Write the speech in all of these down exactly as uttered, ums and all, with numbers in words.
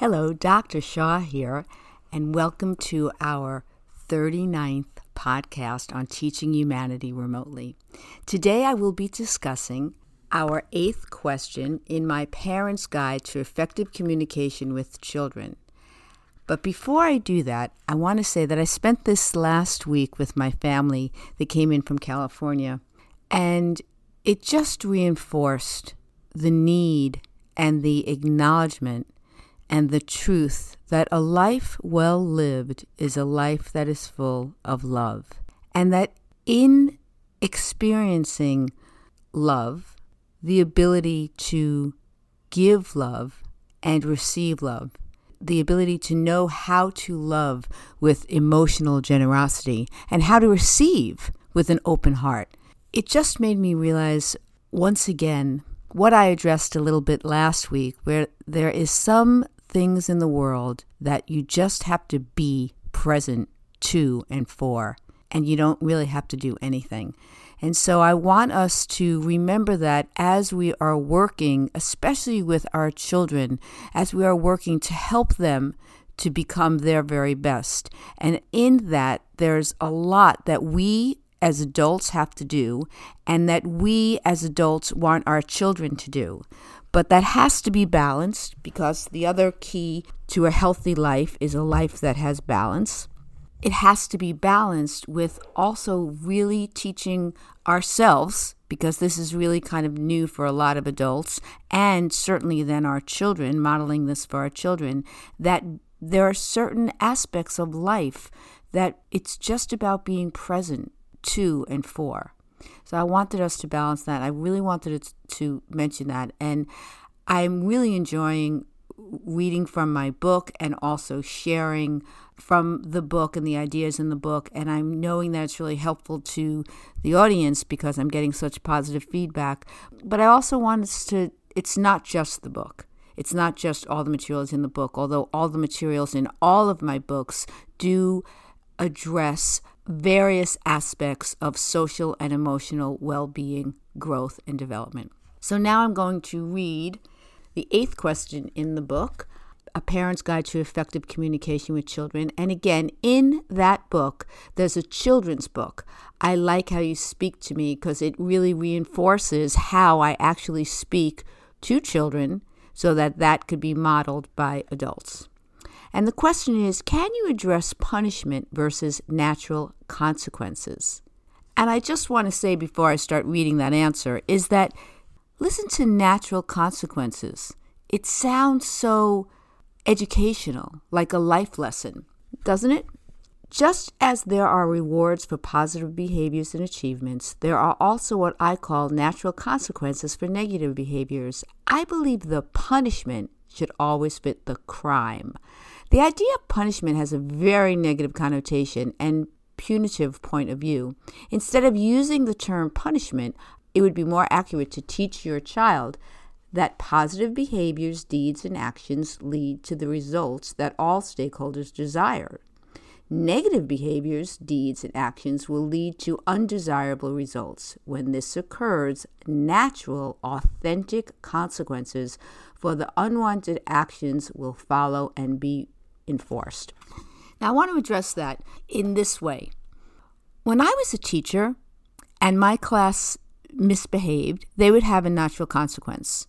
Hello, Doctor Shaw here, and welcome to our thirty-ninth podcast on Teaching Humanity Remotely. Today I will be discussing our eighth question in my Parent's Guide to Effective Communication with Children. But before I do that, I want to say that I spent this last week with my family that came in from California, and it just reinforced the need and the acknowledgement and the truth that a life well lived is a life that is full of love. And that in experiencing love, the ability to give love and receive love, the ability to know how to love with emotional generosity and how to receive with an open heart. It just made me realize once again what I addressed a little bit last week, where there is some things in the world that you just have to be present to and for, and you don't really have to do anything. And so I want us to remember that as we are working, especially with our children, as we are working to help them to become their very best. And in that, there's a lot that we as adults have to do, and that we as adults want our children to do. But that has to be balanced, because the other key to a healthy life is a life that has balance. It has to be balanced with also really teaching ourselves, because this is really kind of new for a lot of adults, and certainly then our children, modeling this for our children, that there are certain aspects of life that it's just about being present to and for. So I wanted us to balance that. I really wanted to, to mention that. And I'm really enjoying reading from my book and also sharing from the book and the ideas in the book. And I'm knowing that it's really helpful to the audience because I'm getting such positive feedback. But I also want us to, it's not just the book. It's not just all the materials in the book, although all the materials in all of my books do address various aspects of social and emotional well-being, growth, and development. So now I'm going to read the eighth question in the book, A Parent's Guide to Effective Communication with Children. And again, in that book, there's a children's book. I like how you speak to me because it really reinforces how I actually speak to children so that that could be modeled by adults. And the question is, can you address punishment versus natural consequences? And I just want to say before I start reading that answer is that listen to natural consequences. It sounds so educational, like a life lesson, doesn't it? Just as there are rewards for positive behaviors and achievements, there are also what I call natural consequences for negative behaviors. I believe the punishment should always fit the crime. The idea of punishment has a very negative connotation and punitive point of view. Instead of using the term punishment, it would be more accurate to teach your child that positive behaviors, deeds, and actions lead to the results that all stakeholders desire. Negative behaviors, deeds, and actions will lead to undesirable results. When this occurs, natural, authentic consequences for the unwanted actions will follow and be enforced. Now, I want to address that in this way. When I was a teacher and my class misbehaved, they would have a natural consequence.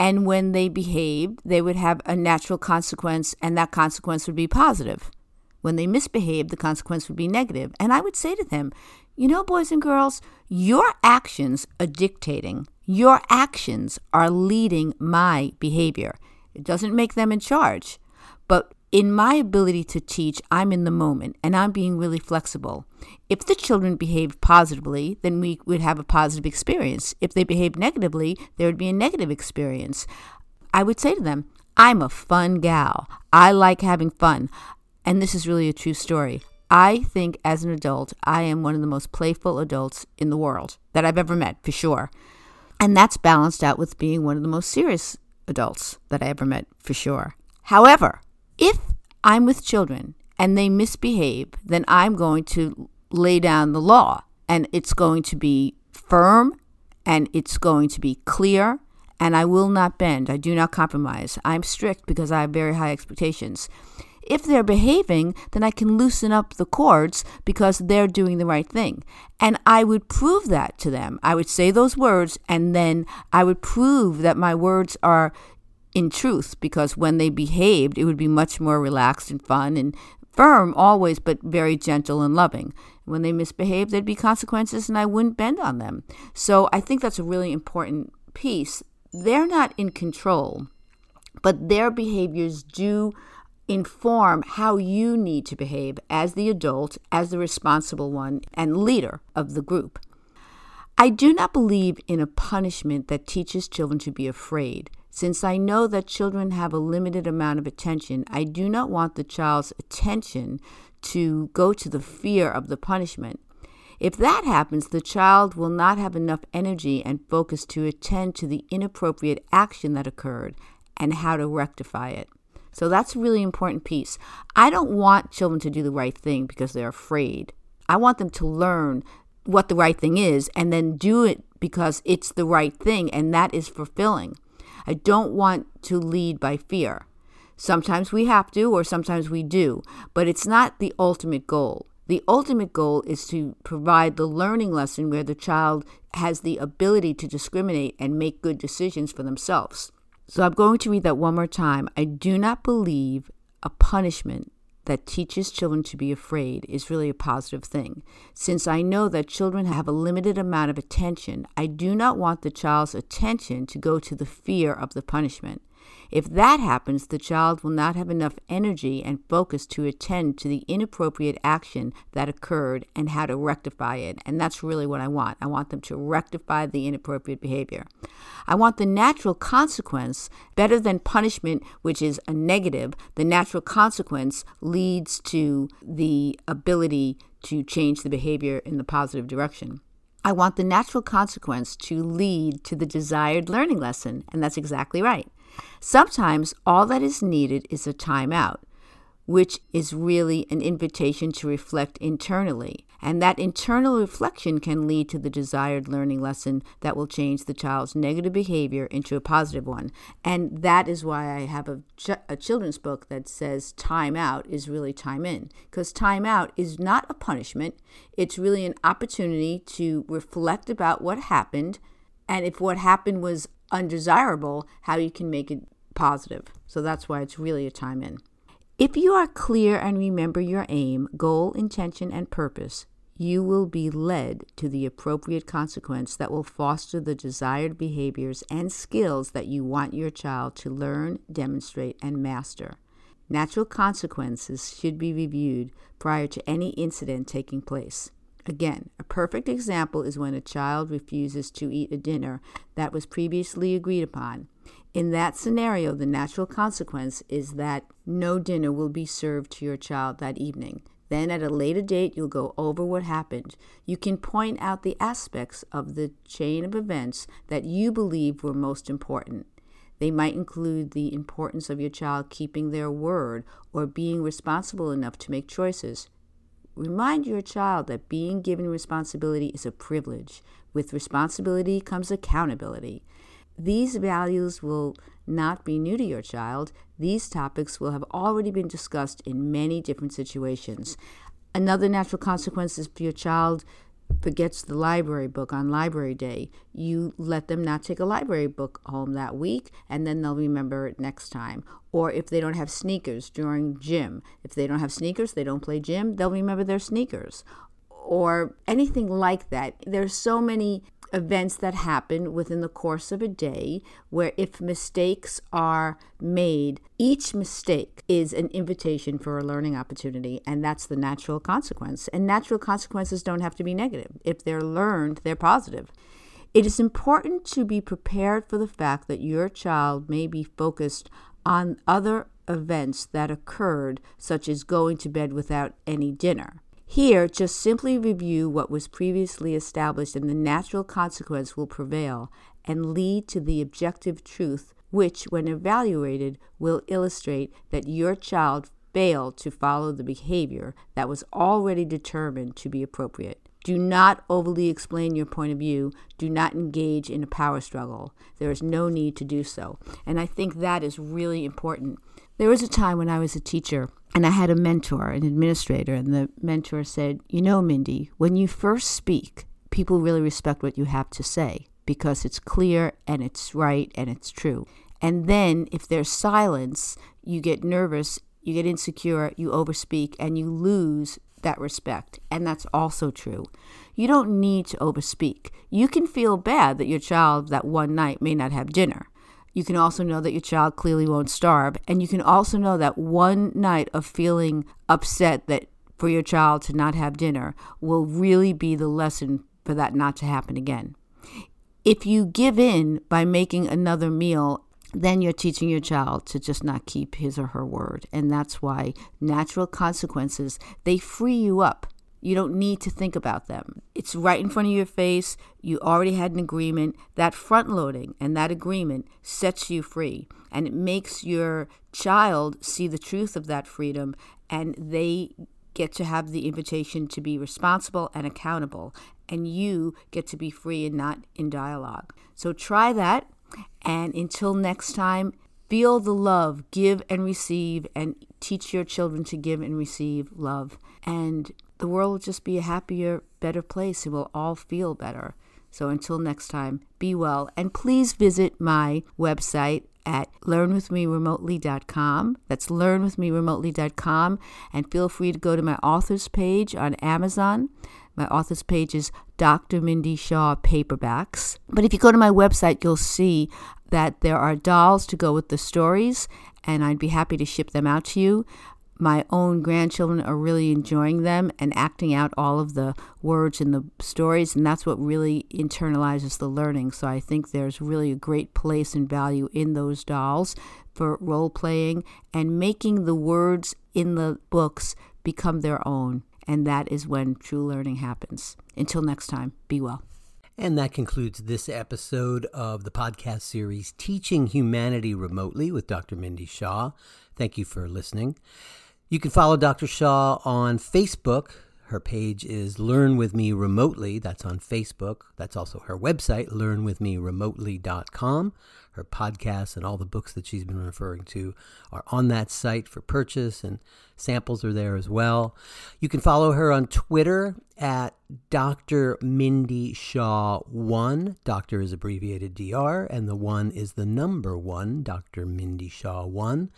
And when they behaved, they would have a natural consequence, and that consequence would be positive. When they misbehaved, the consequence would be negative. And I would say to them, you know, boys and girls, your actions are dictating. Your actions are leading my behavior. It doesn't make them in charge. But in my ability to teach, I'm in the moment, and I'm being really flexible. If the children behaved positively, then we would have a positive experience. If they behaved negatively, there would be a negative experience. I would say to them, I'm a fun gal. I like having fun. And this is really a true story. I think as an adult, I am one of the most playful adults in the world that I've ever met, for sure. And that's balanced out with being one of the most serious adults that I ever met, for sure. However, if I'm with children and they misbehave, then I'm going to lay down the law, and it's going to be firm, and it's going to be clear, and I will not bend. I do not compromise. I'm strict because I have very high expectations. If they're behaving, then I can loosen up the cords because they're doing the right thing. And I would prove that to them. I would say those words, and then I would prove that my words are in truth, because when they behaved, it would be much more relaxed and fun and firm always, but very gentle and loving. When they misbehaved, there'd be consequences, and I wouldn't bend on them. So I think that's a really important piece. They're not in control, but their behaviors do inform how you need to behave as the adult, as the responsible one, and leader of the group. I do not believe in a punishment that teaches children to be afraid. Since I know that children have a limited amount of attention, I do not want the child's attention to go to the fear of the punishment. If that happens, the child will not have enough energy and focus to attend to the inappropriate action that occurred and how to rectify it. So that's a really important piece. I don't want children to do the right thing because they're afraid. I want them to learn what the right thing is and then do it because it's the right thing, and that is fulfilling. I don't want to lead by fear. Sometimes we have to, or sometimes we do, but it's not the ultimate goal. The ultimate goal is to provide the learning lesson where the child has the ability to discriminate and make good decisions for themselves. So I'm going to read that one more time. I do not believe a punishment that teaches children to be afraid is really a positive thing. Since I know that children have a limited amount of attention, I do not want the child's attention to go to the fear of the punishment. If that happens, the child will not have enough energy and focus to attend to the inappropriate action that occurred and how to rectify it. And that's really what I want. I want them to rectify the inappropriate behavior. I want the natural consequence better than punishment, which is a negative. The natural consequence leads to the ability to change the behavior in the positive direction. I want the natural consequence to lead to the desired learning lesson, and that's exactly right. Sometimes all that is needed is a timeout, which is really an invitation to reflect internally. And that internal reflection can lead to the desired learning lesson that will change the child's negative behavior into a positive one. And that is why I have a, ch- a children's book that says time out is really time in. Because time out is not a punishment. It's really an opportunity to reflect about what happened, and if what happened was undesirable, how you can make it positive. So that's why it's really a time in. If you are clear and remember your aim, goal, intention, and purpose, you will be led to the appropriate consequence that will foster the desired behaviors and skills that you want your child to learn, demonstrate, and master. Natural consequences should be reviewed prior to any incident taking place. Again, a perfect example is when a child refuses to eat a dinner that was previously agreed upon. In that scenario, the natural consequence is that no dinner will be served to your child that evening. Then at a later date, you'll go over what happened. You can point out the aspects of the chain of events that you believe were most important. They might include the importance of your child keeping their word or being responsible enough to make choices. Remind your child that being given responsibility is a privilege. With responsibility comes accountability. These values will not be new to your child. These topics will have already been discussed in many different situations. Another natural consequence is if your child forgets the library book on library day, you let them not take a library book home that week, and then they'll remember it next time. Or if they don't have sneakers during gym, if they don't have sneakers, they don't play gym, they'll remember their sneakers. Or anything like that. There's so many events that happen within the course of a day where if mistakes are made, each mistake is an invitation for a learning opportunity, and that's the natural consequence. And natural consequences don't have to be negative. If they're learned, they're positive. It is important to be prepared for the fact that your child may be focused on other events that occurred, such as going to bed without any dinner. Here, just simply review what was previously established, and the natural consequence will prevail and lead to the objective truth, which, when evaluated, will illustrate that your child failed to follow the behavior that was already determined to be appropriate. Do not overly explain your point of view. Do not engage in a power struggle. There is no need to do so. And I think that is really important. There was a time when I was a teacher and I had a mentor, an administrator, and the mentor said, you know, Mindy, when you first speak, people really respect what you have to say because it's clear and it's right and it's true. And then if there's silence, you get nervous, you get insecure, you overspeak, and you lose that respect. And that's also true. You don't need to overspeak. You can feel bad that your child that one night may not have dinner. You can also know that your child clearly won't starve. And you can also know that one night of feeling upset that for your child to not have dinner will really be the lesson for that not to happen again. If you give in by making another meal, then you're teaching your child to just not keep his or her word. And that's why natural consequences, they free you up. You don't need to think about them. It's right in front of your face. You already had an agreement. That front loading and that agreement sets you free. And it makes your child see the truth of that freedom. And they get to have the invitation to be responsible and accountable. And you get to be free and not in dialogue. So try that. And until next time, feel the love, give and receive, and teach your children to give and receive love. And the world will just be a happier, better place, and we'll all feel better. So until next time, be well. And please visit my website at learn with me remotely dot com. That's learn with me remotely dot com. And feel free to go to my author's page on Amazon. My author's page is Doctor Mindy Shaw Paperbacks. But if you go to my website, you'll see that there are dolls to go with the stories, and I'd be happy to ship them out to you. My own grandchildren are really enjoying them and acting out all of the words in the stories, and that's what really internalizes the learning. So I think there's really a great place and value in those dolls for role-playing and making the words in the books become their own. And that is when true learning happens. Until next time, be well. And that concludes this episode of the podcast series, Teaching Humanity Remotely with Doctor Mindy Shaw. Thank you for listening. You can follow Doctor Shaw on Facebook. Her page is Learn With Me Remotely. That's on Facebook. That's also her website, learn with me remotely dot com. Her podcasts and all the books that she's been referring to are on that site for purchase, and samples are there as well. You can follow her on Twitter at Doctor Mindy Shaw One. Doctor is abbreviated D R, and the one is the number one, Doctor Mindy Shaw One.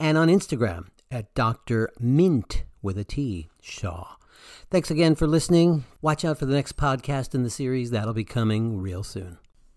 And on Instagram at Doctor Mint with a T, Shaw. Thanks again for listening. Watch out for the next podcast in the series. That'll be coming real soon.